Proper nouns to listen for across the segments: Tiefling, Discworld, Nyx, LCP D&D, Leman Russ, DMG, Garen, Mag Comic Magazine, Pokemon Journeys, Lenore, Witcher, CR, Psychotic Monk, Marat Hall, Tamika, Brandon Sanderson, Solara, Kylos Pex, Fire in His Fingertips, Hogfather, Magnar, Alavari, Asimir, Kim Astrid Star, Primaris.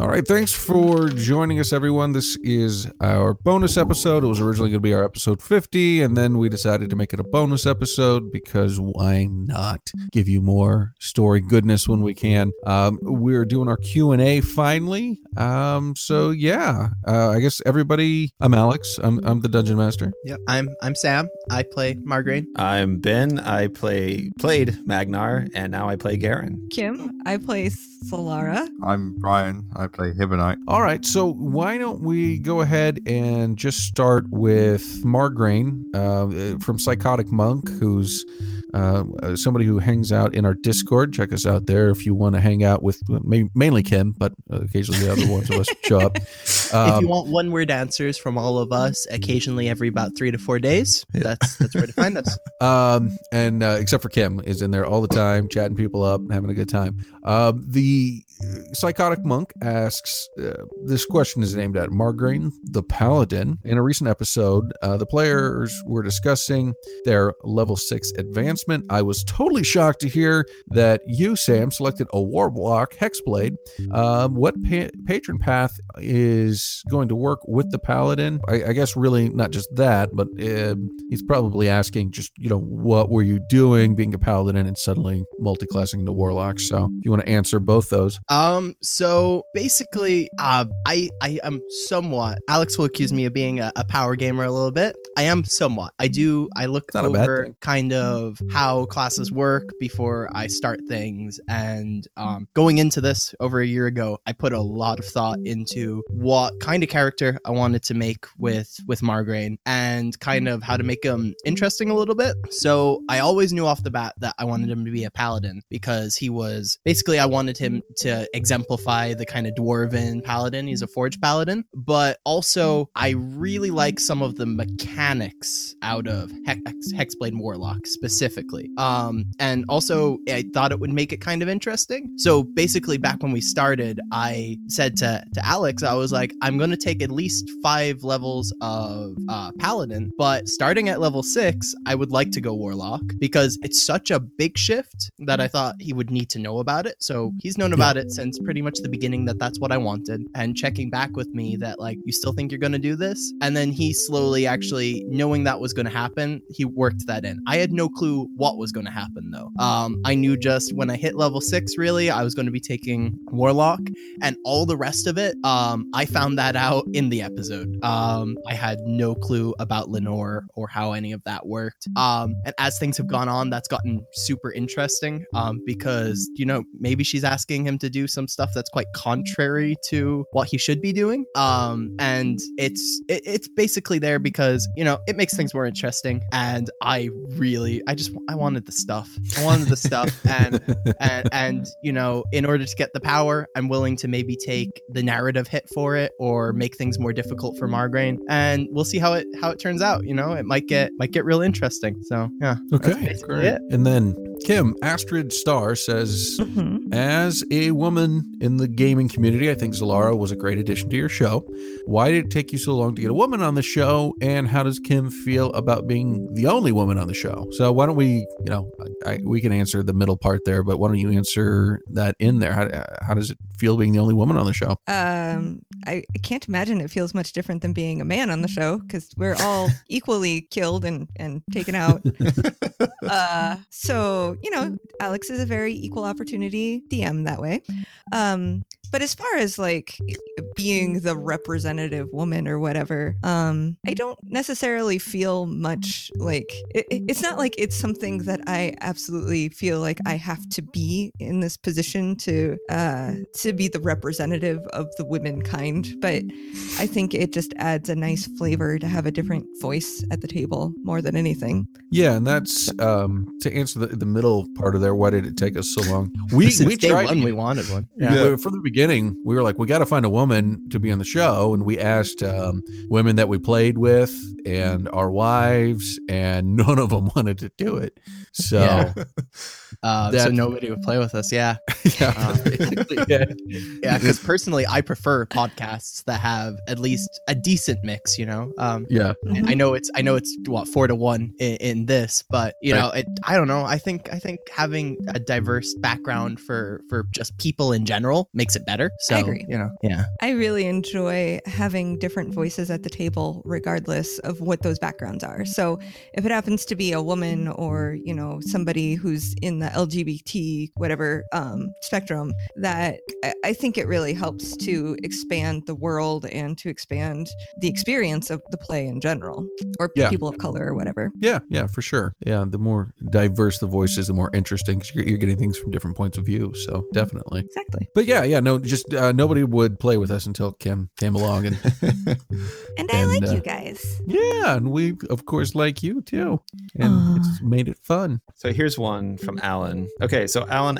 All right, thanks for joining us, everyone. This is our bonus episode. It was originally going to be our episode 50, and then we decided to make it a bonus episode because why not give you more story goodness when we can? We're doing our Q&A finally. I guess everybody, I'm Alex. I'm the Dungeon Master. Yep. I'm Sam. I play Margraine. I'm Ben. I played Magnar, and now I play Garen. Kim. I play Solara. I'm Brian. I play Hibernite. All right, so why don't we go ahead and just start with Margraine from Psychotic Monk, who's somebody who hangs out in our Discord. Check us out there if you want to hang out with mainly Kim, but occasionally the other ones of us show up. If you want one-word answers from all of us, occasionally every about 3 to 4 days, that's where to find us. Except for Kim is in there all the time, chatting people up and having a good time. The Psychotic Monk asks, this question is aimed at Margraine, the Paladin. In a recent episode, the players were discussing their level 6 advancement. I was totally shocked to hear that you, Sam, selected a Warlock Hexblade. What patron path is going to work with the Paladin? I guess really not just that, but he's probably asking just, what were you doing being a Paladin and suddenly multi-classing into Warlocks? So if you want to answer both those. So basically, I am somewhat, Alex will accuse me of being a power gamer a little bit. I am somewhat. I look over kind of how classes work before I start things. And going into this over a year ago, I put a lot of thought into what kind of character I wanted to make with Margraine and kind of how to make him interesting a little bit. So I always knew off the bat that I wanted him to be a paladin because he was basically, I wanted him to exemplify the kind of dwarven paladin. He's a forge paladin, but also I really like some of the mechanics out of Hexblade Warlock specifically, and also I thought it would make it kind of interesting. So basically, back when we started, I said to Alex, I was like, I'm going to take at least 5 levels of paladin, but starting at level 6 I would like to go warlock because it's such a big shift that I thought he would need to know about it. So he's known about it since pretty much the beginning that's what I wanted, and checking back with me that like, you still think you're going to do this? And then he slowly actually knowing that was going to happen, he worked that in. I had no clue what was going to happen though. I knew just when I hit level 6, really, I was going to be taking Warlock, and all the rest of it, I found that out in the episode. I had no clue about Lenore or how any of that worked. And as things have gone on, that's gotten super interesting, because, maybe she's asking him to do some stuff that's quite contrary to what he should be doing, and it's basically there because it makes things more interesting. And I wanted the stuff. And in order to get the power, I'm willing to maybe take the narrative hit for it or make things more difficult for Margraine, and we'll see how it turns out. It might get real interesting. So yeah, okay, great. And then Kim Astrid Star says, as a woman in the gaming community, I think Solara was a great addition to your show. Why did it take you so long to get a woman on the show? And how does Kim feel about being the only woman on the show? So why don't we, we can answer the middle part there, but why don't you answer that in there? How does it feel being the only woman on the show? I can't imagine it feels much different than being a man on the show because we're all equally killed and taken out. Alex is a very equal opportunity DM that way. But as far as like being the representative woman or whatever, I don't necessarily feel much like it's not like it's something that I absolutely feel like I have to be in this position to be the representative of the womankind. But I think it just adds a nice flavor to have a different voice at the table more than anything. Yeah, and that's to answer the middle part of there. Why did it take us so long? We tried. We wanted one. Yeah. From the beginning, we were like, we got to find a woman to be on the show, and we asked women that we played with and our wives, and none of them wanted to do it. So, so nobody would play with us. Yeah, yeah, basically, yeah. Because personally, I prefer podcasts that have at least a decent mix. I know it's what 4 to 1 in this, but I don't know. I think having a diverse background for just people in general makes it better. So, I agree. You know, yeah. I really enjoy having different voices at the table, regardless of what those backgrounds are. So if it happens to be a woman or, you know, somebody who's in the LGBT, whatever spectrum, that I think it really helps to expand the world and to expand the experience of the play in general, or people of color or whatever. Yeah, for sure. Yeah. The more diverse the voices, the more interesting, because you're getting things from different points of view. So definitely. Exactly. But just nobody would play with us until Kim came along. And and I like you guys. Yeah. And we, of course, like you too. And it's made it fun. So here's one from Alan. Okay. So Alan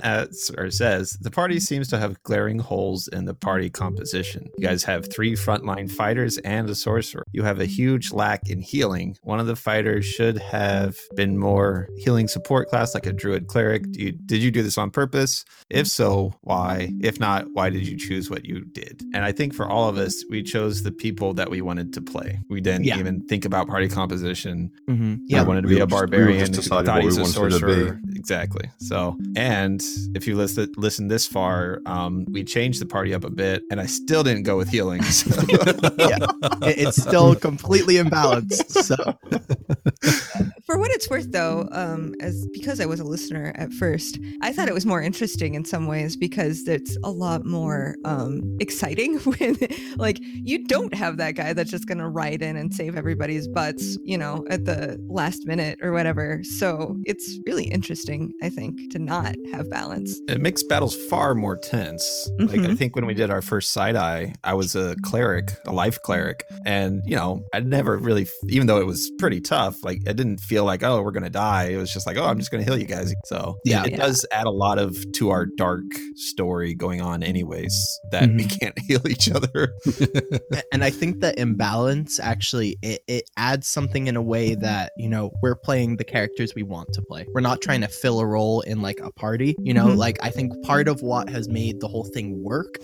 says, the party seems to have glaring holes in the party composition. You guys have 3 frontline fighters and a sorcerer. You have a huge lack in healing. One of the fighters should have been more healing support class, like a druid cleric. Did you do this on purpose? If so, why? If not, why did you choose what you did? And I think for all of us, we chose the people that we wanted to play. We didn't even think about party composition. Mm-hmm. Yeah, I wanted to be a barbarian. I thought he was a sorcerer. Exactly. So, and if you listen this far, we changed the party up a bit, and I still didn't go with healing. So. Yeah, it's still completely imbalanced. So. For what it's worth, though, because I was a listener at first, I thought it was more interesting in some ways because it's a lot more exciting when, like, you don't have that guy that's just going to ride in and save everybody's butts, you know, at the last minute or whatever. So it's really interesting, I think, to not have balance. It makes battles far more tense. Mm-hmm. Like, I think when we did our first side-eye, I was a cleric, a life cleric, and, you know, I never really, even though it was pretty tough, like, I didn't feel like, oh, we're going to die. It was just like, oh, I'm just going to heal you guys. So yeah, it does add a lot of to our dark story going on anyways, that we can't heal each other. And I think the imbalance actually, it adds something in a way that, you know, we're playing the characters we want to play. We're not trying to fill a role in like a party, you know, like I think part of what has made the whole thing work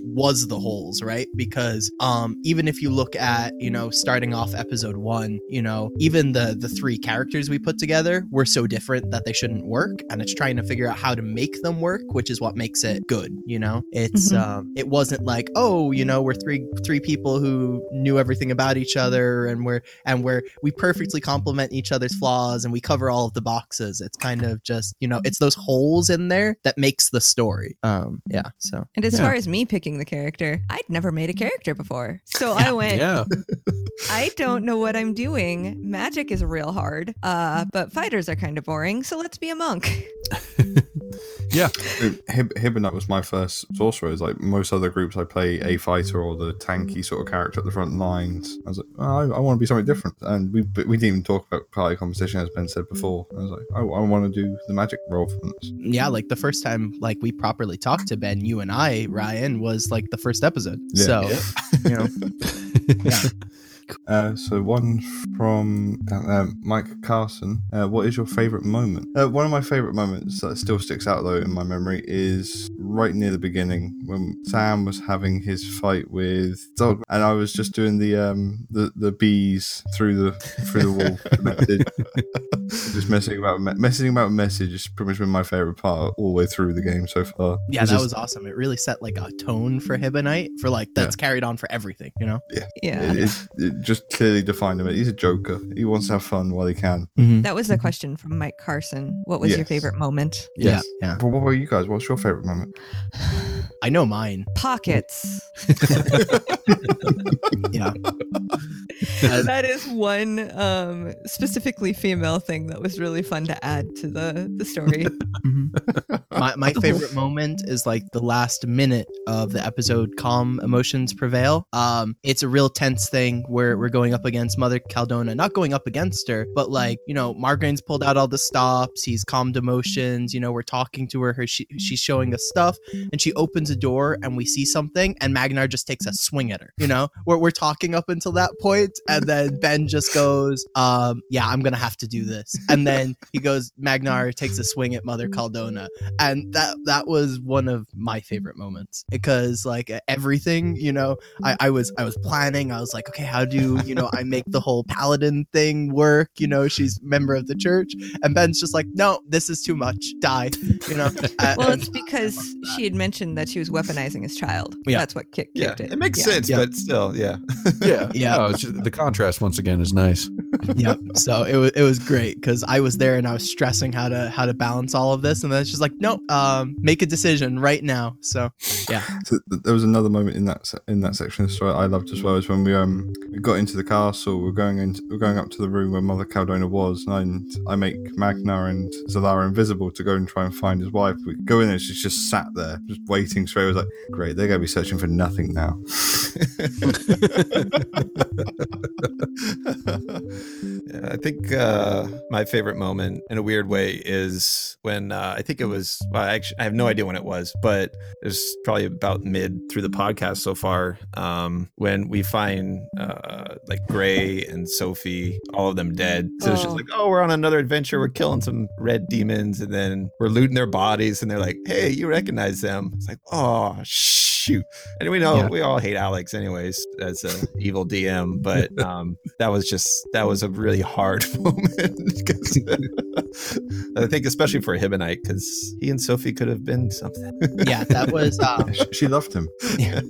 was the holes, right? Because even if you look at, you know, starting off episode 1, you know, even the 3 characters we put together were so different that they shouldn't work, and it's trying to figure out how to make them work, which is what makes it good, you know? It's it wasn't like, oh, you know, we're three people who knew everything about each other and we perfectly complement each other's flaws and we cover all of the boxes. It's kind of just, you know, it's those holes in there that makes the story. And as far as me picking the character, I'd never made a character before. So I went, I don't know what I'm doing. Magic is real hard, but fighters are kind of boring, so let's be a monk. Yeah. Hibernite was my first sorcerer. It's like most other groups, I play a fighter or the tanky sort of character at the front lines. I was like, I want to be something different. And we didn't even talk about party composition, as Ben said before. I was like, I want to do the magic role for this. Yeah, like the first time like we properly talked to Ben, you and I, Ryan, was like the first episode. Yeah. So, you know. Yeah. So one from Mike Carson. What is your favorite moment? One of my favorite moments that still sticks out though in my memory is right near the beginning when Sam was having his fight with Dog, and I was just doing the bees through the wall, just messing about message is pretty much been my favorite part all the way through the game so far. Yeah, that was awesome. It really set like a tone for Hibernite for like that's carried on for everything, you know. Yeah. It just clearly defined him. He's a joker. He wants to have fun while he can. Mm-hmm. That was the question from Mike Carson. What was your favorite moment? Yes. Yeah. Well, what about you guys? What's your favorite moment? I know mine. Pockets. Yeah. That is one specifically female thing that was really fun to add to the story. Mm-hmm. My favorite moment is like the last minute of the episode, Calm Emotions Prevail. It's a real tense thing where we're going up against Mother Caldona, not going up against her, but like, you know, Margraine's pulled out all the stops. He's calmed emotions. You know, we're talking to her. She's showing us stuff, and she opens opens a door and we see something and Magnar just takes a swing at her, you know? We're talking up until that point, and then Ben just goes, yeah, I'm gonna have to do this. And then he goes, Magnar takes a swing at Mother Caldona. And that was one of my favorite moments, because like everything, you know, I was planning, I was like, okay, how do, you know, I make the whole paladin thing work, you know, she's member of the church, and Ben's just like, no, this is too much, die, you know? Well, it's because she had mentioned that she was weaponizing his child. Yeah. That's what kicked it. It makes sense, but still, yeah. No, it's just, the contrast once again is nice. Yep. So it was great because I was there and I was stressing how to balance all of this, and then it's just like, no, make a decision right now. So yeah. So there was another moment in that section of the story I loved as well, is when we got into the castle, we're going up to the room where Mother Caldona was, and I make Magnar and Solara invisible to go and try and find his wife. We go in there, she's just sat there, just waiting. Straight, I was like, great, they're gonna be searching for nothing now. Yeah, I think my favorite moment in a weird way is when I think it was, well, actually I have no idea when it was, but it's probably about mid through the podcast so far, when we find like Gray and Sophie, all of them dead. So it's just like, oh, we're on another adventure, we're killing some red demons, and then we're looting their bodies, and they're like, hey, you recognize them. It's like, oh shit. Shoot. And we know we all hate Alex anyways as an evil DM, but that was a really hard moment. I think especially for Hibernite, because he and Sophie could have been something. Yeah, that was... she loved him. Yeah.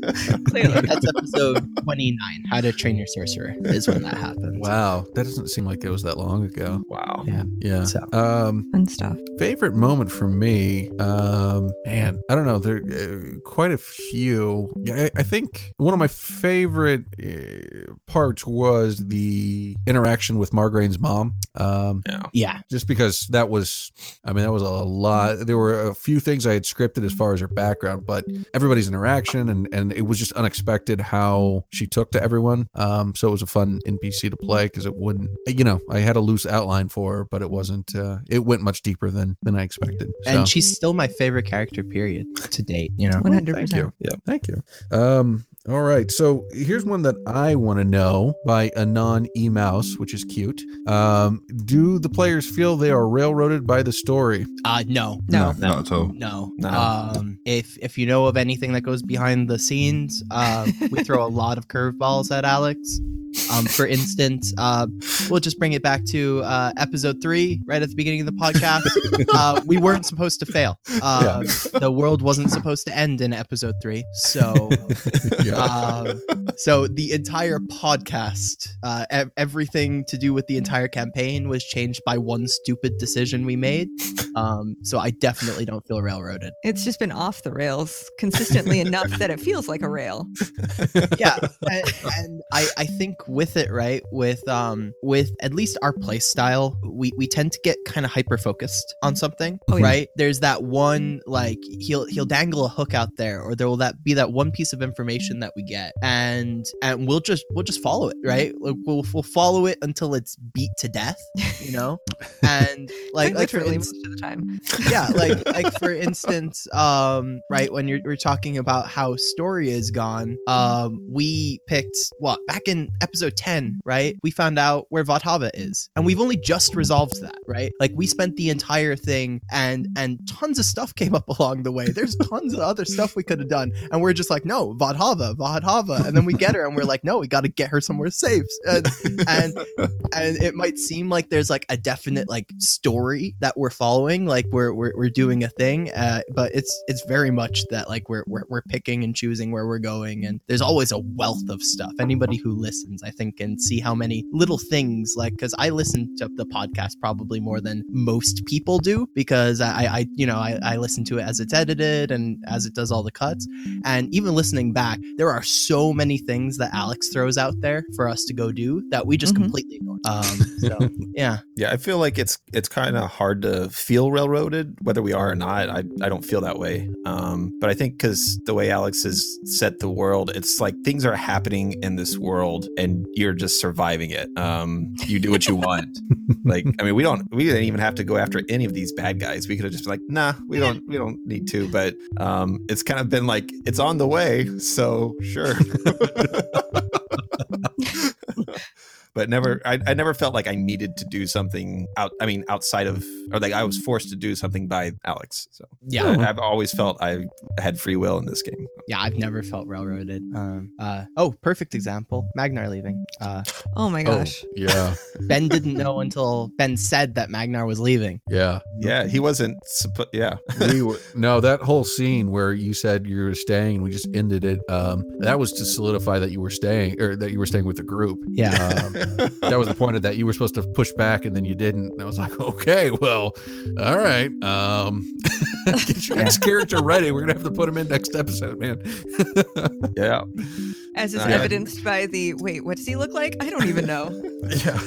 Clearly. That's episode 29, How to Train Your Sorcerer, is when that happened. Wow. That doesn't seem like it was that long ago. Wow. Yeah. So, fun stuff. Favorite moment for me, man, I don't know, there are quite a few. I think one of my favorite parts was the interaction with Margraine's mom. Just because that was a lot. There were a few things I had scripted as far as her background, but everybody's interaction and it was just unexpected how she took to everyone. So it was a fun NPC to play, because it wouldn't, you know, I had a loose outline for her, but it wasn't. It went much deeper than I expected. So. And she's still my favorite character, period, to date. You know, 100%. Thank you. Yeah. Thank you. All right. So here's one that I want to know by Anon E. Mouse, which is cute. Do the players feel they are railroaded by the story? No, not at all. No. If you know of anything that goes behind the scenes, we throw a lot of curveballs at Alex. For instance, we'll just bring it back to episode 3, right at the beginning of the podcast. We weren't supposed to fail. The world wasn't supposed to end in episode 3. So... So the entire podcast, everything to do with the entire campaign was changed by one stupid decision we made. So I definitely don't feel railroaded. It's just been off the rails consistently enough that it feels like a rail. Yeah. And I think with it, right, with at least our play style, we tend to get kind of hyper-focused on something, right? There's that one, like, he'll dangle a hook out there, or there will that be that one piece of information that we get, and we'll just follow it, right? Like, we'll follow it until it's beat to death, you know. And like literally most of the time. Yeah, like for instance, right when we're talking about how story is gone, we picked back in episode 10, right? We found out where Vodhava is, and we've only just resolved that, right? Like, we spent the entire thing, and tons of stuff came up along the way. There's tons of other stuff we could have done, and we're just like, no, Vodhava, and then we get her, and we're like, no, we got to get her somewhere safe. And it might seem like there's like a definite like story that we're following, like we're doing a thing, but it's very much that like we're picking and choosing where we're going, and there's always a wealth of stuff. Anybody who listens, I think, can see how many little things, like, because I listen to the podcast probably more than most people do, because I listen to it as it's edited and as it does all the cuts, and even listening back, there are so many things that Alex throws out there for us to go do that we just completely ignore. I feel like it's kind of hard to feel railroaded, whether we are or not. I don't feel that way, but I think because the way Alex has set the world, it's like things are happening in this world, and and you're just surviving it. You do what you want. Like, I mean, we didn't even have to go after any of these bad guys. We could have just been like, nah, we don't need to. But it's kind of been like, it's on the way, so sure. But I never felt like I needed to do something outside of, or like I was forced to do something by Alex. So yeah, I've always felt I had free will in this game. Yeah, I've never felt railroaded. Perfect example, Magnar leaving. Oh my gosh. Oh, yeah. Ben didn't know until Ben said that Magnar was leaving. Yeah. Yeah, he wasn't. Yeah. That whole scene where you said you were staying, we just ended it. That was to solidify that you were staying, or that you were staying with the group. Yeah. That was the point of that. You were supposed to push back and then you didn't. And I was like, okay, well, all right. Get your next character ready. We're going to have to put him in next episode, man. Yeah. As is evidenced by the, wait, what does he look like? I don't even know. Yeah.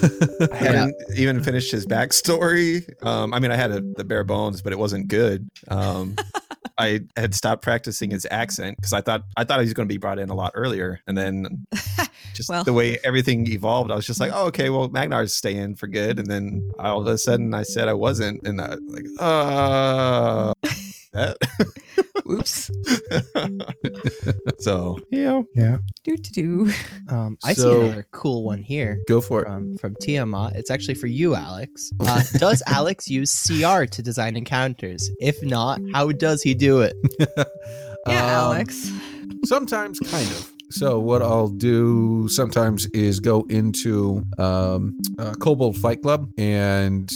I hadn't even finished his backstory. I had the bare bones, but it wasn't good. I had stopped practicing his accent because I thought he was going to be brought in a lot earlier. And then just the way everything evolved, I was just like, oh, okay, well, Magnar's staying for good. And then all of a sudden I said I wasn't. And I was like, that. Oops. So yeah. I see another cool one here. Go for it. From Tiamat. It's actually for you, Alex. Does Alex use CR to design encounters? If not, how does he do it? Alex. Sometimes, kind of. So what I'll do sometimes is go into Kobold Fight Club and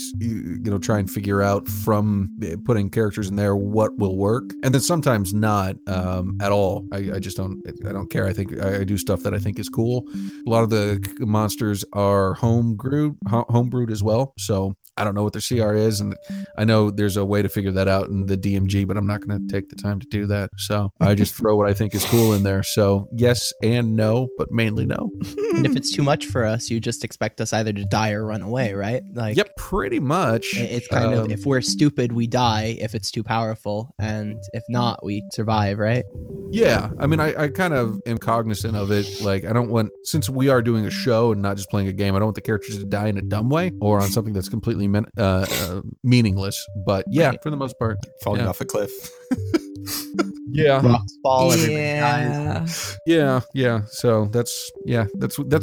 try and figure out from putting characters in there what will work, and then sometimes not at all. I just don't. I don't care. I think I do stuff that I think is cool. A lot of the monsters are homebrewed as well. So I don't know what their CR is, and I know there's a way to figure that out in the DMG, but I'm not going to take the time to do that. So I just throw what I think is cool in there. So yes. And no, but mainly no. And if it's too much for us, you just expect us either to die or run away, right? Like, yep, pretty much. It's kind of, if we're stupid, we die if it's too powerful, and if not, we survive, right? Yeah, I kind of am cognizant of it. Like, I don't want, since we are doing a show and not just playing a game, I don't want the characters to die in a dumb way or on something that's completely meaningless. But yeah, right. For the most part, falling off a cliff. Yeah. Rocks fall, everybody dies. Yeah. So that's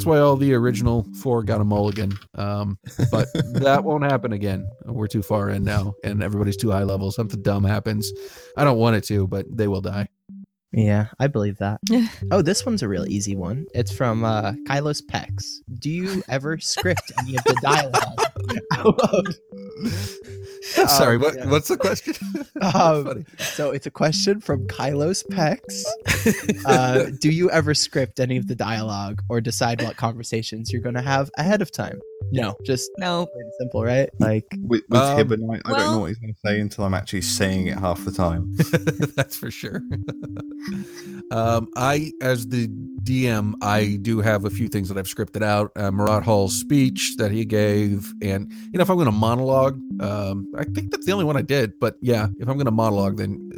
why all the original four got a mulligan. But that won't happen again. We're too far in now and everybody's too high level. Something dumb happens. I don't want it to, but they will die. Yeah, I believe that. Oh, this one's a real easy one. It's from Kylos Pex. Do you ever script any of the dialogue? Sorry, what's the question? So it's a question from Kylos Pex. Do you ever script any of the dialogue or decide what conversations you're going to have ahead of time? No, just no. Simple, right? Like with Hibernite, I don't know what he's going to say until I'm actually saying it half the time. That's for sure. I, as the DM, I do have a few things that I've scripted out. Murat Hall's speech that he gave, and if I'm going to monologue, I think that's the only one I did. But yeah, if I'm going to monologue, then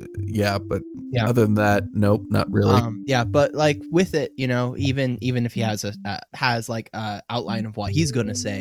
but yeah. Other than that, nope, not really. But like with it, even if he has a outline of what he's going to say.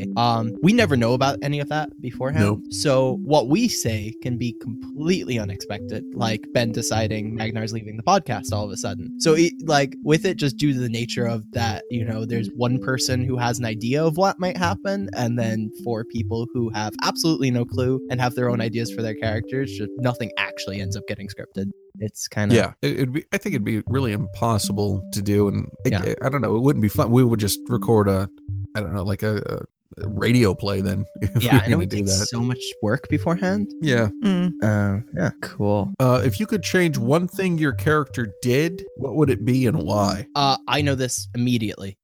We never know about any of that beforehand. Nope. So what we say can be completely unexpected, like Ben deciding Magnar's leaving the podcast all of a sudden. So just due to the nature of that, there's one person who has an idea of what might happen, and then four people who have absolutely no clue and have their own ideas for their characters. Just nothing actually ends up getting scripted. It's kind of I think it'd be really impossible to do, and I don't know. It wouldn't be fun. We would just record a radio play then. I know it takes so much work beforehand. Yeah. Cool. If you could change one thing your character did, what would it be and why? I know this immediately.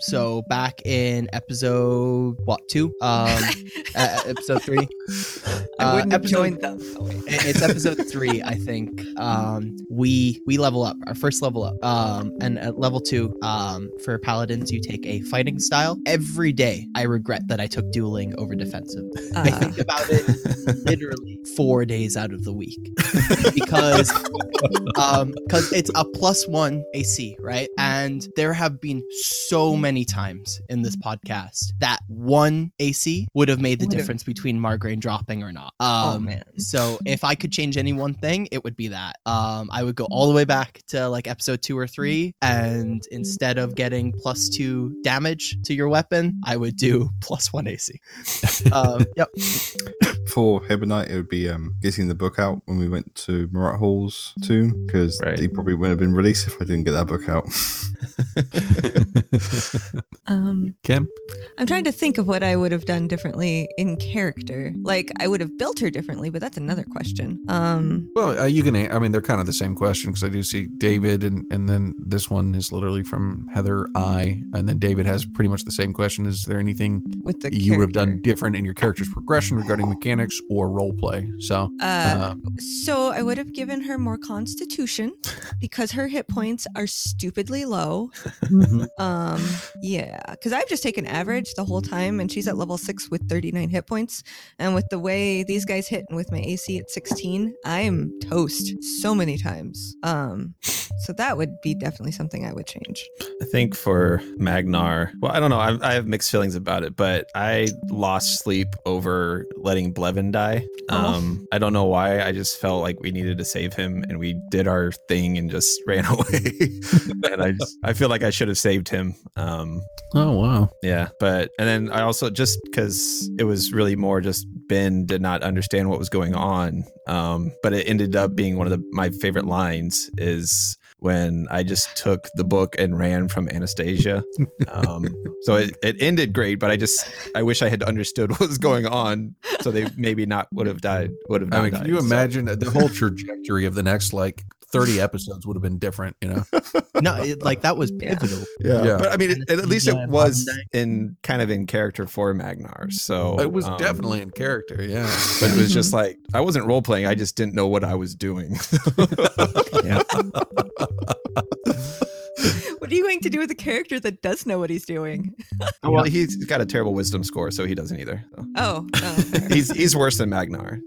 So back in episode 3. I wouldn't have joined them. It's episode 3, I think. We level up, our first level up. And at level 2, for paladins, you take a fighting style. Every day, I regret that I took dueling over defensive. I think about it literally 4 days out of the week because it's a +1 AC, right? And there have been so many times in this podcast that one AC would have made the difference between Margraine dropping or not. So if I could change any one thing, it would be that. I would go all the way back to like episode 2 or 3, and instead of getting +2 damage to your weapon, I would do +1 AC. Yep. For Hibernite, it would be getting the book out when we went to Marat Hall's tomb, because he probably wouldn't have been released if I didn't get that book out. Kim? I'm trying to think of what I would have done differently in character. Like, I would have built her differently, but that's another question. Well, you can, I mean, they're kind of the same question, because I do see David, and then this one is literally from Heather I, and then David has pretty much the same question. Is there anything with the you would have done different in your character's progression regarding mechanics or roleplay? So, so I would have given her more constitution, because her hit points are stupidly low. Yeah, because I've just taken average the whole time, and she's at level 6 with 39 hit points, and with the way these guys hit and with my AC at 16, I'm toast so many times. So that would be definitely something I would change. I think for Magnar, well, I don't know, I have mixed feelings about it, but I lost sleep over letting Blevin die. I don't know why, I just felt like we needed to save him, and we did our thing and just ran away. And I feel like I should have saved him. Oh, wow. Yeah. But, and then I also, just because it was really more just Ben did not understand what was going on. But it ended up being one of my favorite lines is when I just took the book and ran from Anastasia. So it ended great, but I wish I had understood what was going on, so they maybe not would have died. Can you imagine the whole trajectory of the next, like, 30 episodes would have been different, you know? That was pivotal. Yeah. Yeah. But I mean, at least it was in kind of in character for Magnar. So it was definitely in character. Yeah. But it was just like, I wasn't role playing. I just didn't know what I was doing. Yeah. What are you going to do with a character that does know what he's doing? Oh, well, he's got a terrible wisdom score, so he doesn't either. So. Oh. He's worse than Magnar.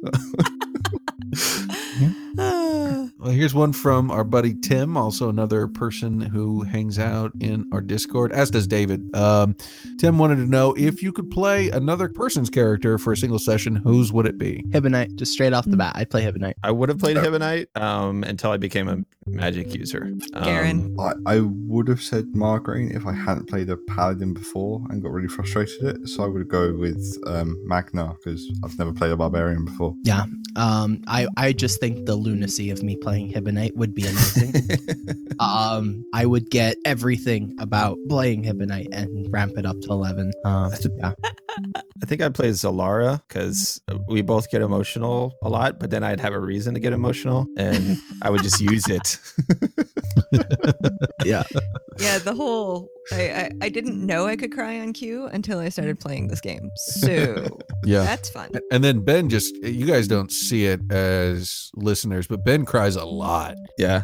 Well, here's one from our buddy Tim, also another person who hangs out in our Discord, as does David. Tim wanted to know, if you could play another person's character for a single session, whose would it be? Hibernite, just straight off the bat. I'd play Hibernite. I would have played Hibernite until I became a magic user. Garen? I would have said Margraine if I hadn't played a paladin before and got really frustrated at it, so I would go with Magnar, because I've never played a barbarian before. Yeah. I just think the lunacy of me playing Hibernite would be amazing. I would get everything about playing Hibernite and ramp it up to 11. I think I'd play Solara, because we both get emotional a lot, but then I'd have a reason to get emotional, and I would just use it. Yeah. Yeah, the whole... I didn't know I could cry on cue until I started playing this game. So yeah, that's fun. And then Ben, just, you guys don't see it as listeners, but Ben cries a lot. Yeah.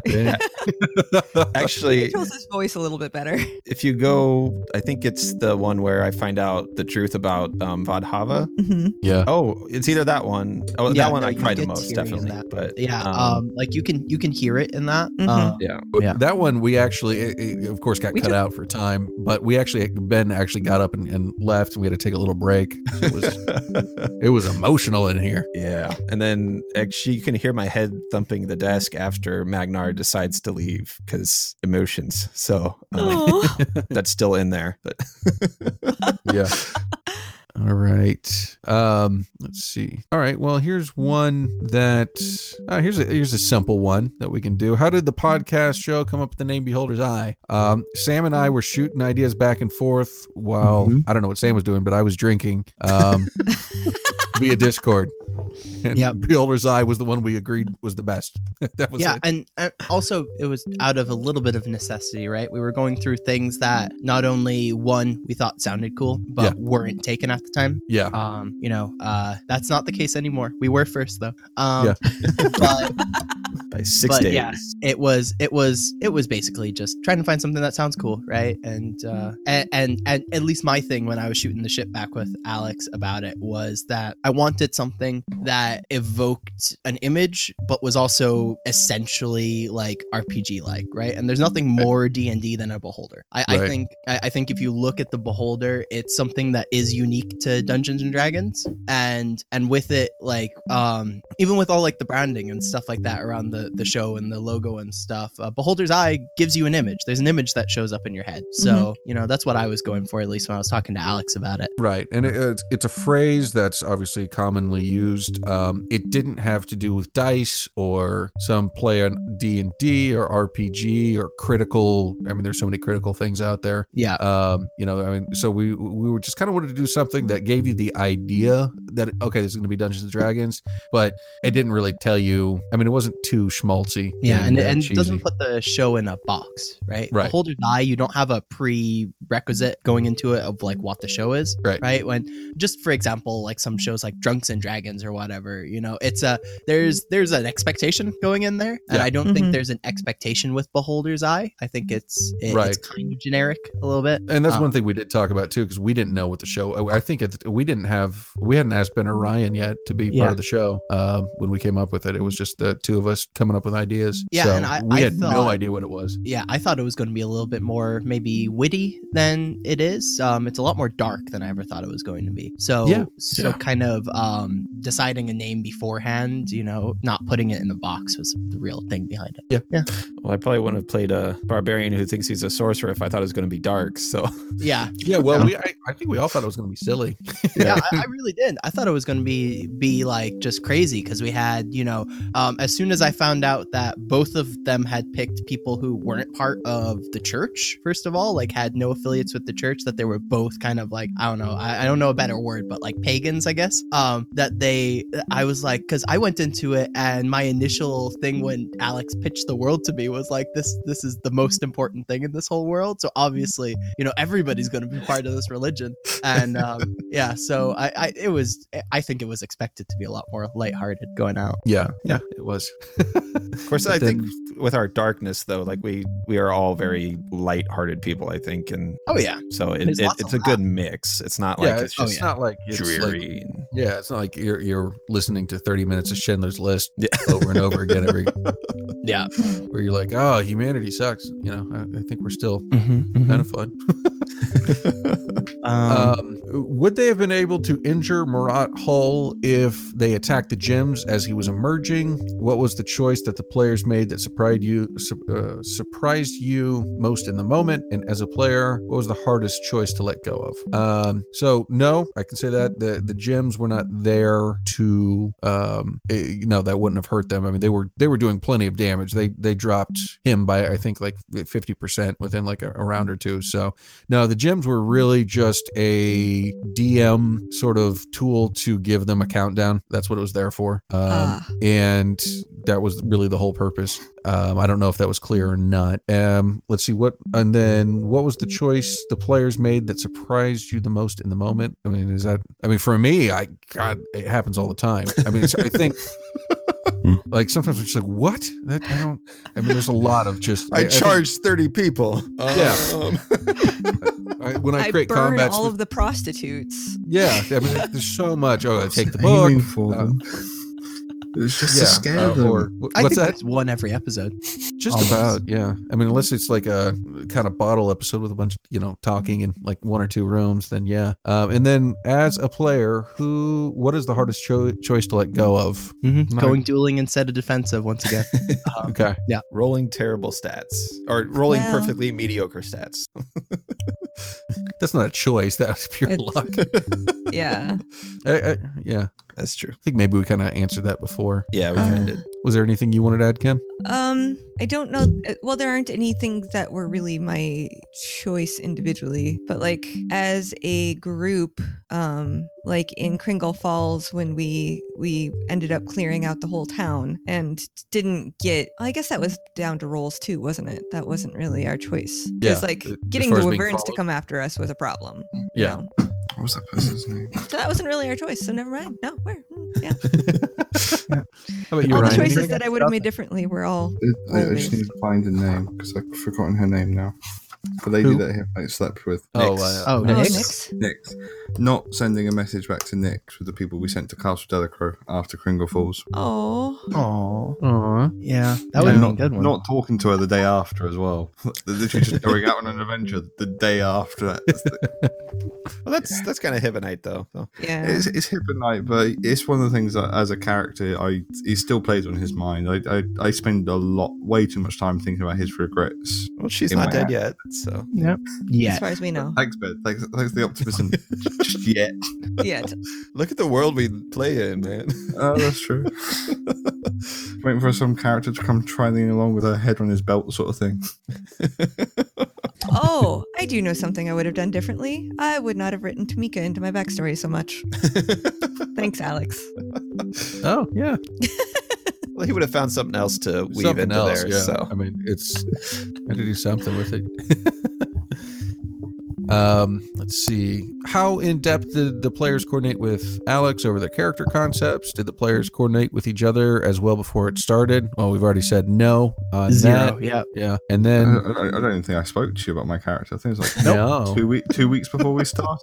Actually, he controls his voice a little bit better. If you go, I think it's the one where I find out the truth about Vodhava. Mm-hmm. Yeah. Oh, it's either that one. Oh, yeah, that one I cried the most, definitely. But yeah, you can hear it in that. Mm-hmm. Yeah. That one we actually, it of course, got cut out for time. But Ben actually got up and left, and we had to take a little break. It was emotional in here. Yeah. And then actually you can hear my head thumping the desk after Magnar decides to leave, because emotions. So that's still in there. But yeah. All right. Let's see. All right. Well, here's one that here's a simple one that we can do. How did the podcast show come up with the name Beholder's Eye? Sam and I were shooting ideas back and forth while I don't know what Sam was doing, but I was drinking via Discord. And Beholder's Eye was the one we agreed was the best. That was it. And also it was out of a little bit of necessity, right? We were going through things that not only one we thought sounded cool, but weren't taken at the time. Yeah. That's not the case anymore. We were first though. By 6 days. Yeah, it was basically just trying to find something that sounds cool, right? And at least my thing when I was shooting the shit back with Alex about it was that I wanted something that evoked an image, but was also essentially like RPG-like, right? And there's nothing more D&D than a beholder. I think if you look at the beholder, it's something that is unique to Dungeons and Dragons, and with it, like even with all like the branding and stuff like that around the show and the logo and stuff, Beholder's Eye gives you an image. There's an image that shows up in your head. So you know, that's what I was going for, at least when I was talking to Alex about it. Right, and it's a phrase that's obviously commonly used. It didn't have to do with dice or some play on D&D or RPG or critical. I mean, there's so many critical things out there. Yeah. You know, I mean, so we were just kind of wanted to do something that gave you the idea that, okay, this is going to be Dungeons and Dragons, but it didn't really tell you. I mean, it wasn't too schmaltzy. Yeah, and it doesn't put the show in a box, right? Right. Beholder's Eye, you don't have a prerequisite going into it of like what the show is, right? When, just for example, like some shows like Drunks and Dragons or whatever, you know, it's a there's an expectation going in there, and I don't think there's an expectation with Beholder's Eye. I think it's kind of generic a little bit, and that's one thing we did talk about too, because we didn't know what the show. I think we hadn't asked Ben or Ryan yet to be part of the show when we came up with it. It was just the two of us coming up with ideas. Yeah, so and I had no idea what it was. Yeah, I thought it was going to be a little bit more maybe witty than it is. It's a lot more dark than I ever thought it was going to be. So kind of deciding a name beforehand, you know, not putting it in the box was the real thing behind it. Yeah. Well, I probably wouldn't have played a barbarian who thinks he's a sorcerer if I thought it was going to be dark. So yeah. Well, I think we all thought it was going to be silly. Yeah, I really did. I thought it was going to be like just crazy, because we had, you know, as soon as I found out that both of them had picked people who weren't part of the church, first of all, like had no affiliates with the church, that they were both kind of like, I don't know a better word, but like pagans, I guess, I was like, because I went into it and my initial thing when Alex pitched the world to me was like, this is the most important thing in this whole world. So obviously, you know, everybody's going to be part of this religion. And yeah, so I think it was expected to be a lot more lighthearted going out. Yeah, it was. Of course, I think with our darkness though, like we are all very lighthearted people, I think. And so it's a good mix. It's not like it's not like it's dreary. Like, it's not like you're listening to 30 minutes of Schindler's List over and over again where you're like, oh, humanity sucks. You know, I think we're still kind of fun. Would they have been able to injure Marat Hull if they attacked the gyms as he was emerging? What was the choice that the players made that surprised you most in the moment? And as a player, what was the hardest choice to let go of? So no, I can say that the gyms were not there to, that wouldn't have hurt them. I mean, they were doing plenty of damage. They dropped him by, I think, like 50% within like a round or two. So no, the gyms were really just a DM sort of tool to give them a countdown. That's what it was there for. And that was really the whole purpose. I don't know if that was clear or not. Let's see what was the choice the players made that surprised you the most in the moment? I mean, for me, it happens all the time. I mean, I think like sometimes it's like, what? There's a lot of just, I charged 30 people. When I create combats, all of the prostitutes. Yeah, I mean, there's so much. Oh, I take the book. It's just a scam. That's one every episode. Just almost. About, yeah. I mean, unless it's like a kind of bottle episode with a bunch of, you know, talking in like one or two rooms, then yeah. And then as a player, what is the hardest choice to let go of? Mm-hmm. Going dueling instead of defensive once again. Okay. Yeah. Rolling terrible stats or rolling perfectly mediocre stats. That's not a choice. That's pure luck. Yeah. Yeah. That's true. I think maybe we kind of answered that before. Yeah, we kind of did. Was there anything you wanted to add, Kim? I don't know. Well, there aren't any things that were really my choice individually, but like as a group, like in Kringle Falls, when we ended up clearing out the whole town and didn't get, I guess that was down to rolls too, wasn't it? That wasn't really our choice. Yeah. Because like getting the Wyverns to come after us was a problem. Yeah. You know? What was that person's name? So that wasn't really our choice, so never mind. No, where? Yeah. How about you, all Ryan? The choices that I would have made differently were all... I just need to find a name, because I've forgotten her name now. But they do that here. I slept with Nyx. Oh, Nyx. Nyx. Not sending a message back to Nyx with the people we sent to Castle Delacro after Kringle Falls. Oh. Yeah. That would have been a good one. Not talking to her the day after as well. They're literally just going out on an adventure the day after that. Well, that's kind of Hibernite though. Yeah. It's Hibernite, but it's one of the things that as a character, he still plays on his mind. I spend way too much time thinking about his regrets. Well, she's not dead yet, so. Yep. Yeah. As far as we know. Thanks, Ben. Thanks the optimism. Just yet. Yet. Look at the world we play in, man. Oh, that's true. Waiting for some character to come trailing along with her head on his belt sort of thing. Oh, I do know something I would have done differently. I would not have written Tamika into my backstory so much. Thanks, Alex. Oh, yeah. Well, he would have found something else to weave into there. Yeah. So I mean, I had to do something with it. Let's see. How in depth did the players coordinate with Alex over their character concepts? Did the players coordinate with each other as well before it started? Well, we've already said no. Zero. Yeah. And then I don't even think I spoke to you about my character. I think it was like two weeks before we started.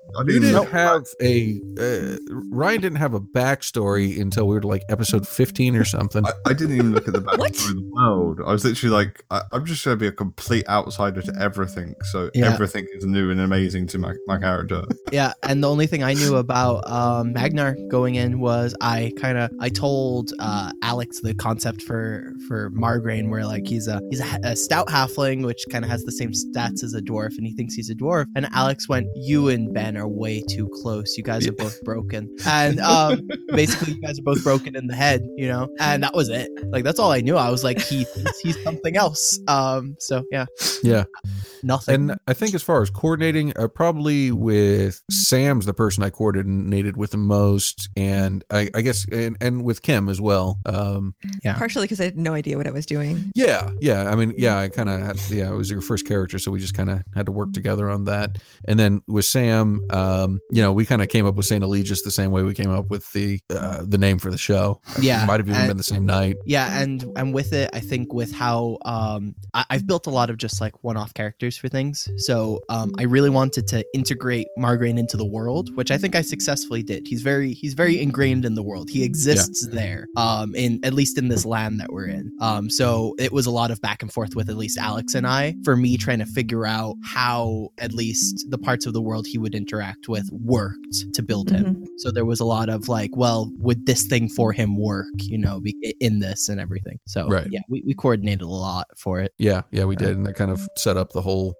Ryan didn't have a backstory until we were like episode 15 or something. I didn't even look at the backstory of the world. I was literally like, I'm just going to be a complete outsider to everything. So everything is new and amazing to my character. Yeah, and the only thing I knew about Magnar going in was I told Alex the concept for Margraine, where like he's a stout halfling, which kind of has the same stats as a dwarf, and he thinks he's a dwarf. And Alex went, "You and Ben are way too close. You guys are both broken." And basically, you guys are both broken in the head, you know. And that was it. Like that's all I knew. I was like, he thinks he's something else. So nothing. And I think as far as coordinating, probably with Sam's the person I coordinated with the most, and I guess and with Kim as well. Partially because I had no idea what I was doing. Yeah. I mean, I was your first character, so we just kind of had to work together on that. And then with Sam, we kind of came up with Saint Eligius the same way we came up with the name for the show. Yeah, it might have even been the same night. Yeah, and with it, I think with how I've built a lot of just like one-off characters for things, so I really wanted to integrate Margraine into the world, which I think I successfully did. He's very ingrained in the world. He exists there, in at least in this land that we're in. So it was a lot of back and forth with at least Alex and I, for me trying to figure out how at least the parts of the world he would interact with worked to build him. So there was a lot of like, well, would this thing for him work, you know, in this and everything. So we coordinated a lot for it. Yeah, we did. And that kind of set up the whole,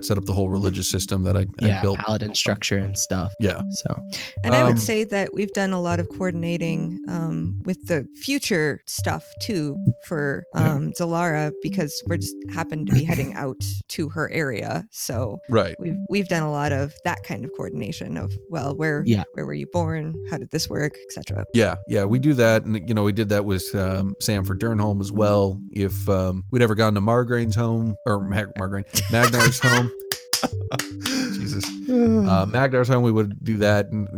set up the whole religious system that I built. Paladin structure and stuff. Yeah. So, and I would say that we've done a lot of coordinating with the future stuff too for Solara, because we're just happened to be heading out to her area. So we've done a lot of that kind of coordination of where were you born, how did this work, etc. Yeah, we do that, and we did that with Sam for Dernholm as well. If we'd ever gone to Margraine's home or Magnar's home. Jesus. Magnar's home, we would do that, and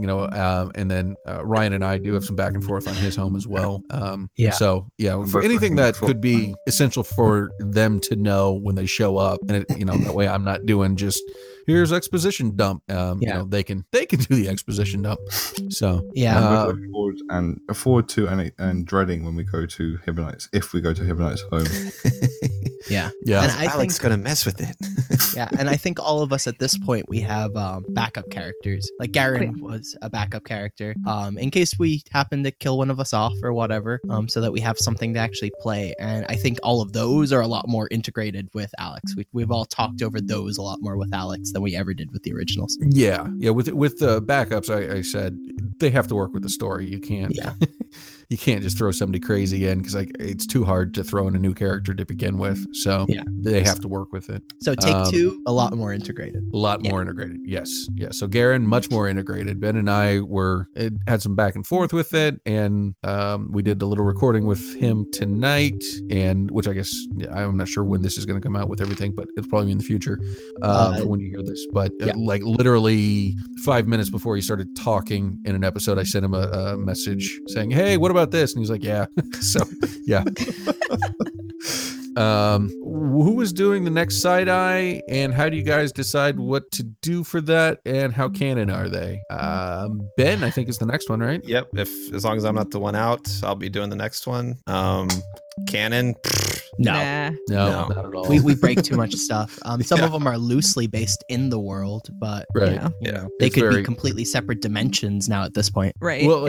and then Ryan and I do have some back and forth on his home as well. For anything that could be essential for them to know when they show up, and that way I'm not doing just here's exposition dump. They can do the exposition dump. So and afford to and dreading when we go to Hibernite's, if we go to Hibernite's home. And I Alex think, gonna mess with it. And I think all of us at this point we have backup characters. Like Garen was a backup character, in case we happen to kill one of us off or whatever, so that we have something to actually play. And I think all of those are a lot more integrated with Alex. We've all talked over those a lot more with Alex than we ever did with the originals. With the backups, I said they have to work with the story. You can't you can't just throw somebody crazy in, because like it's too hard to throw in a new character to begin with. So they have to work with it. So take two, a lot more integrated. A lot more integrated. Yes. Yeah. So Garen, much more integrated. Ben and I had some back and forth with it, and we did a little recording with him tonight, and which I guess I'm not sure when this is going to come out with everything, but it's probably in the future for when you hear this. But like literally 5 minutes before he started talking in an episode, I sent him a message saying, "Hey, what about this?" And he's like, "Yeah." So, yeah. Who was doing the next side eye, and how do you guys decide what to do for that, and how canon are they? Ben, I think, is the next one, right? Yep. If as long as I'm not the one out, I'll be doing the next one. Canon? No, not at all. We break too much stuff. Some of them are loosely based in the world, but they could be completely separate dimensions now at this point. Right. Well,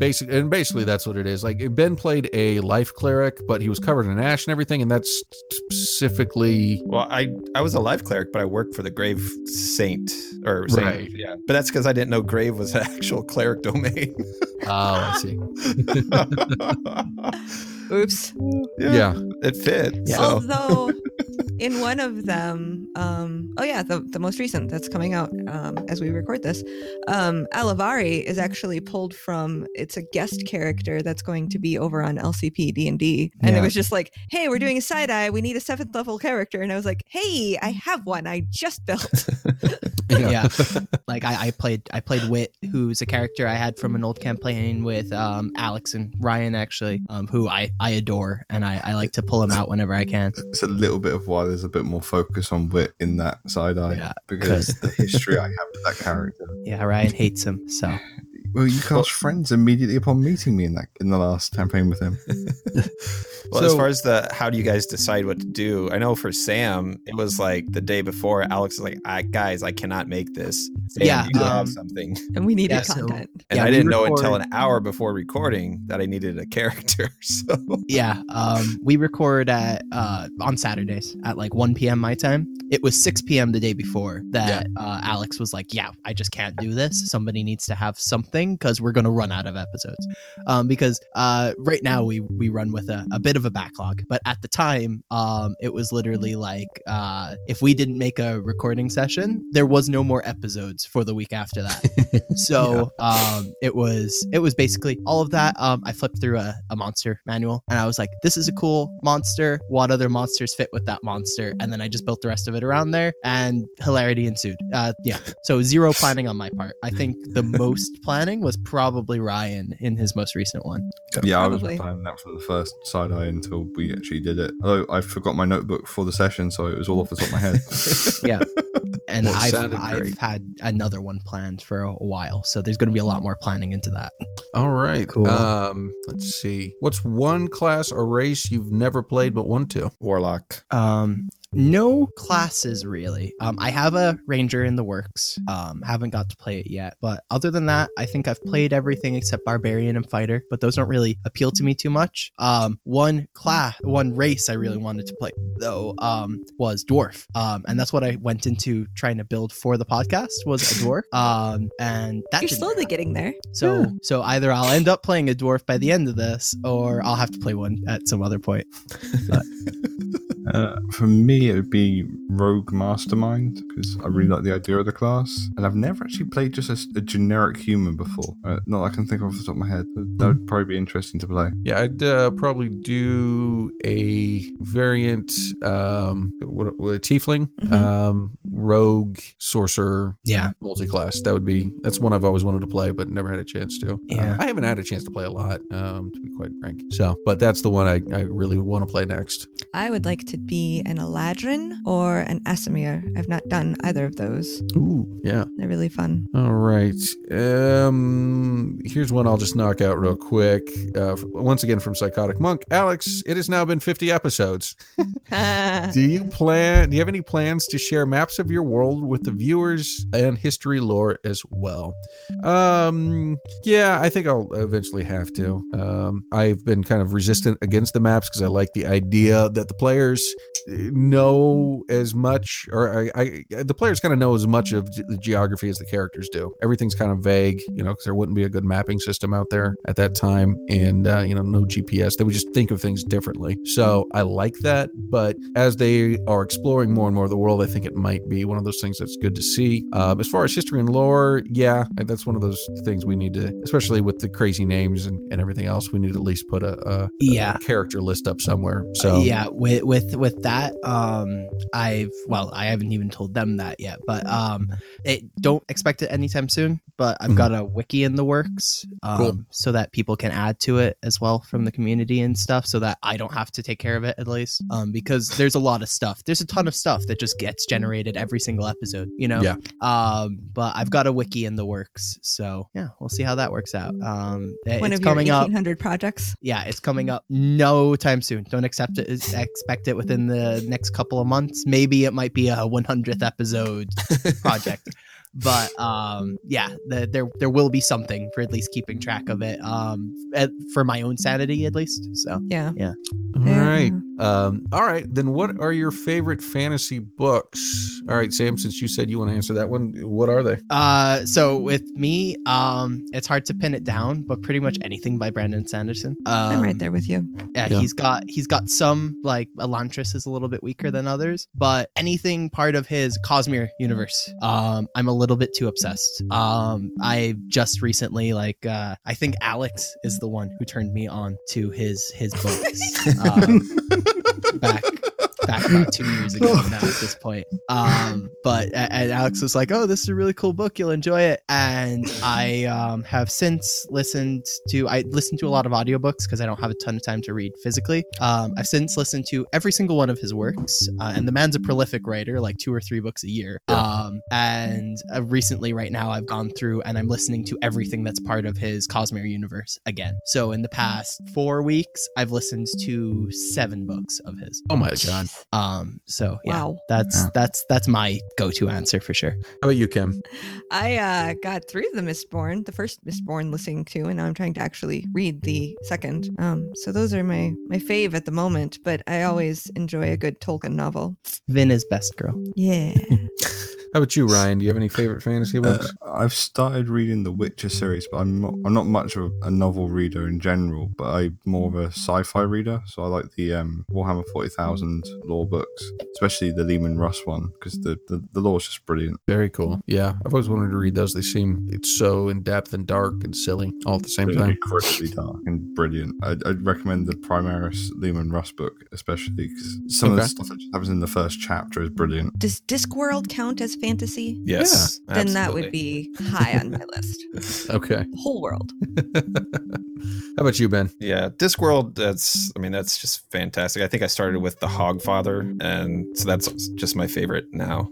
basically that's what it is. Like Ben played a life cleric, but he was covered in ash and everything, and that's specifically. Well, I was a life cleric, but I worked for the grave saint right. Yeah, but that's because I didn't know grave was an actual cleric domain. Oh, I see. Oops. Yeah. It fits. Yeah. So. Although in one of them, the most recent that's coming out as we record this, Alavari is actually pulled from, it's a guest character that's going to be over on LCP D&D. And it was just like, hey, we're doing a side eye. We need a 7th level character. And I was like, hey, I have one I just built. Like I played Wit, who's a character I had from an old campaign with Alex and Ryan, actually, who I adore, and I like to pull him out whenever I can. It's a little bit of why there's a bit more focus on Wit in that side eye, because the history I have with that character. Yeah, Ryan hates him, so. Well, you cast friends immediately upon meeting me in the last campaign with him. Well, so, as far as the how do you guys decide what to do, I know for Sam, it was like the day before, Alex was like, guys, I cannot make this. Sam, you have something. And we needed content. So, and I didn't know until an hour before recording that I needed a character. So. Yeah, we record at on Saturdays at like 1 p.m. my time. It was 6 p.m. the day before that Alex was like, I just can't do this. Somebody needs to have something, because we're going to run out of episodes because right now we run with a bit of a backlog, but at the time it was literally like if we didn't make a recording session, there was no more episodes for the week after that. So it was basically all of that. I flipped through a monster manual and I was like, this is a cool monster, what other monsters fit with that monster, and then I just built the rest of it around there, and hilarity ensued. So zero planning on my part. I think the most planning was probably Ryan in his most recent one. I was planning that from the first side eye until we actually did it. Although I forgot my notebook for the session, so it was all off the top of my head. And I've had another one planned for a while, so there's going to be a lot more planning into that. All right, cool. Let's see. What's one class or race you've never played but want to? Warlock. No classes, really. I have a ranger in the works. Haven't got to play it yet. But other than that, I think I've played everything except barbarian and fighter, but those don't really appeal to me too much. One race I really wanted to play, though, was dwarf. And that's what I went into trying to build for the podcast, was a dwarf. And that you're slowly getting there. So either I'll end up playing a dwarf by the end of this, or I'll have to play one at some other point. But. For me, it would be Rogue Mastermind, because I really like the idea of the class, and I've never actually played just a generic human before. Not that I can think of off the top of my head. That would probably be interesting to play. Yeah, I'd probably do a variant, a tiefling, rogue, sorcerer, multi-class. That's one I've always wanted to play, but never had a chance to. Yeah. I haven't had a chance to play a lot, to be quite frank. So, but that's the one I really want to play next. I would like to be an Eladrin or an Asimir. I've not done either of those. Ooh, yeah. They're really fun. All right. Here's one I'll just knock out real quick. Once again from Psychotic Monk. Alex, it has now been 50 episodes. Do you have any plans to share maps of your world with the viewers and history lore as well? Yeah, I think I'll eventually have to. I've been kind of resistant against the maps because I like the idea that the players know as much, or the players kind of know as much of the geography as the characters do. Everything's kind of vague, because there wouldn't be a good mapping system out there at that time, and no GPS. They would just think of things differently. So I like that, but as they are exploring more and more of the world, I think it might be one of those things that's good to see. As far as history and lore, yeah, that's one of those things we need to, especially with the crazy names and everything else, we need to at least put a character list up somewhere. So yeah, with that, I haven't even told them that yet, but don't expect it anytime soon. But I've got a wiki in the works, cool. So that people can add to it as well from the community and stuff, so that I don't have to take care of it, at least, because there's a lot of stuff. There's a ton of stuff that just gets generated every single episode, you know? Yeah. But I've got a wiki in the works, so yeah, we'll see how that works out. One it's of coming your 1,800 projects. Yeah, it's coming up no time soon. Don't expect it within the next couple of months. Maybe it might be a 100th episode project. But there will be something for at least keeping track of it, for my own sanity at least. So yeah. All right. All right. Then what are your favorite fantasy books? All right, Sam, since you said you want to answer that one, what are they? So with me, it's hard to pin it down, but pretty much anything by Brandon Sanderson. I'm right there with you. Yeah. He's got some, like Elantris is a little bit weaker than others, but anything part of his Cosmere universe, I'm a little bit too obsessed. I just recently, I think Alex is the one who turned me on to his books. Back about 2 years ago now at this point. But Alex was like, oh, this is a really cool book, you'll enjoy it. And I have since listened to a lot of audiobooks because I don't have a ton of time to read physically. I've since listened to every single one of his works, and the man's a prolific writer, like 2 or 3 books a year. And recently right now I've gone through and I'm listening to everything that's part of his Cosmere universe again. So in the past 4 weeks I've listened to 7 books of his. Oh my god. So yeah, wow. That's my go-to answer for sure. How about you, Kim? I got through the first Mistborn listening to, and now I'm trying to actually read the second. So those are my fave at the moment, but I always enjoy a good Tolkien novel. Vin is best girl. Yeah. How about you, Ryan? Do you have any favorite fantasy books? I've started reading the Witcher series, but I'm not much of a novel reader in general, but I'm more of a sci-fi reader. So I like the Warhammer 40,000 lore books, especially the Leman Russ one, because the lore is just brilliant. Very cool. Yeah, I've always wanted to read those. They seem it's so in depth and dark and silly all at the same time. Incredibly dark and brilliant. I'd recommend the Primaris Leman Russ book, especially because some of the stuff that happens in the first chapter is brilliant. Does Discworld count as fantasy? Yes. Yeah, then absolutely. That would be high on my list. Okay. The whole world. How about you, Ben? Yeah, Discworld, that's just fantastic. I think I started with the Hogfather, and so that's just my favorite now.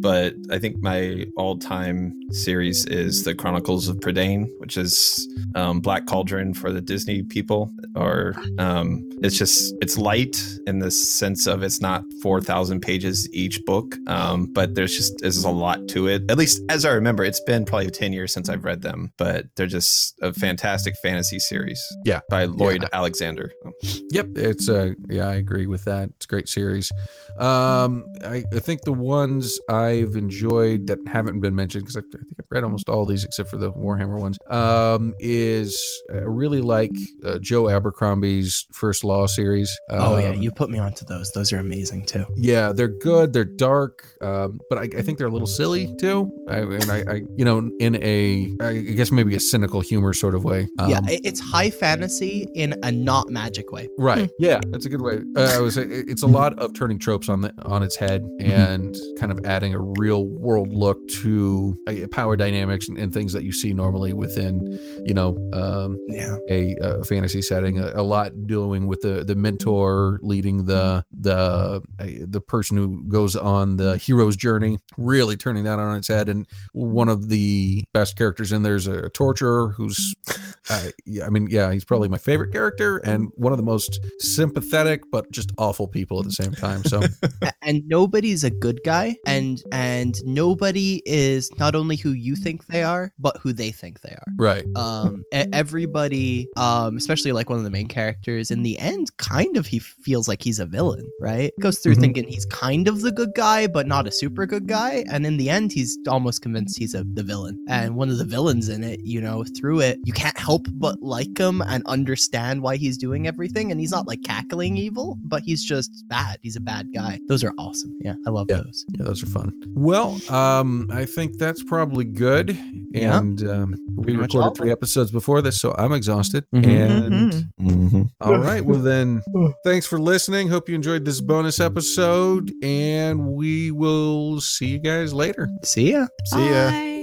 But I think my all-time series is the Chronicles of Prydain, which is Black Cauldron for the Disney people. Or it's light in the sense of it's not 4,000 pages each book, but there's a lot to it. At least as I remember, it's been probably 10 years since I've read them, but they're just a fantastic fantasy series. Yeah, by Lloyd Alexander. Yep, it's I agree with that. It's a great series. I think the ones I've enjoyed that haven't been mentioned, because I think I've read almost all these except for the Warhammer ones, is I really like Joe Abercrombie's First Law series. You put me onto those. Those are amazing too. Yeah, they're good. They're dark, but I think they're a little silly too. I guess maybe a cynical humor sort of way. It's high fantasy in a not magic way. Right. Yeah, that's a good way. I would say it's a lot of turning tropes on its head and kind of adding a real world look to power dynamics and things that you see normally within, a fantasy setting. A lot doing with the mentor leading the person who goes on the hero's journey, really turning that on its head. And one of the best characters in there is a torturer who's he's probably my favorite character and one of the most sympathetic but just awful people at the same time. So and nobody's a good guy, and nobody is not only who you think they are but who they think they are. Right. Everybody, especially like one of the main characters in the end, kind of he feels like he's a villain, right? Goes through thinking he's kind of the good guy but not a super good guy, and in the end he's almost convinced he's the villain. And one of the villains in it, through it, you can't help but like him and understand why he's doing everything. And he's not like cackling evil, but he's just bad. He's a bad guy. Those are awesome. Yeah, I love those. Yeah, those are fun. Well, I think that's probably good. And we recorded 3 episodes before this, so I'm exhausted. All right. Well, then thanks for listening. Hope you enjoyed this bonus episode, and we will see you guys later. See ya. Bye. See ya.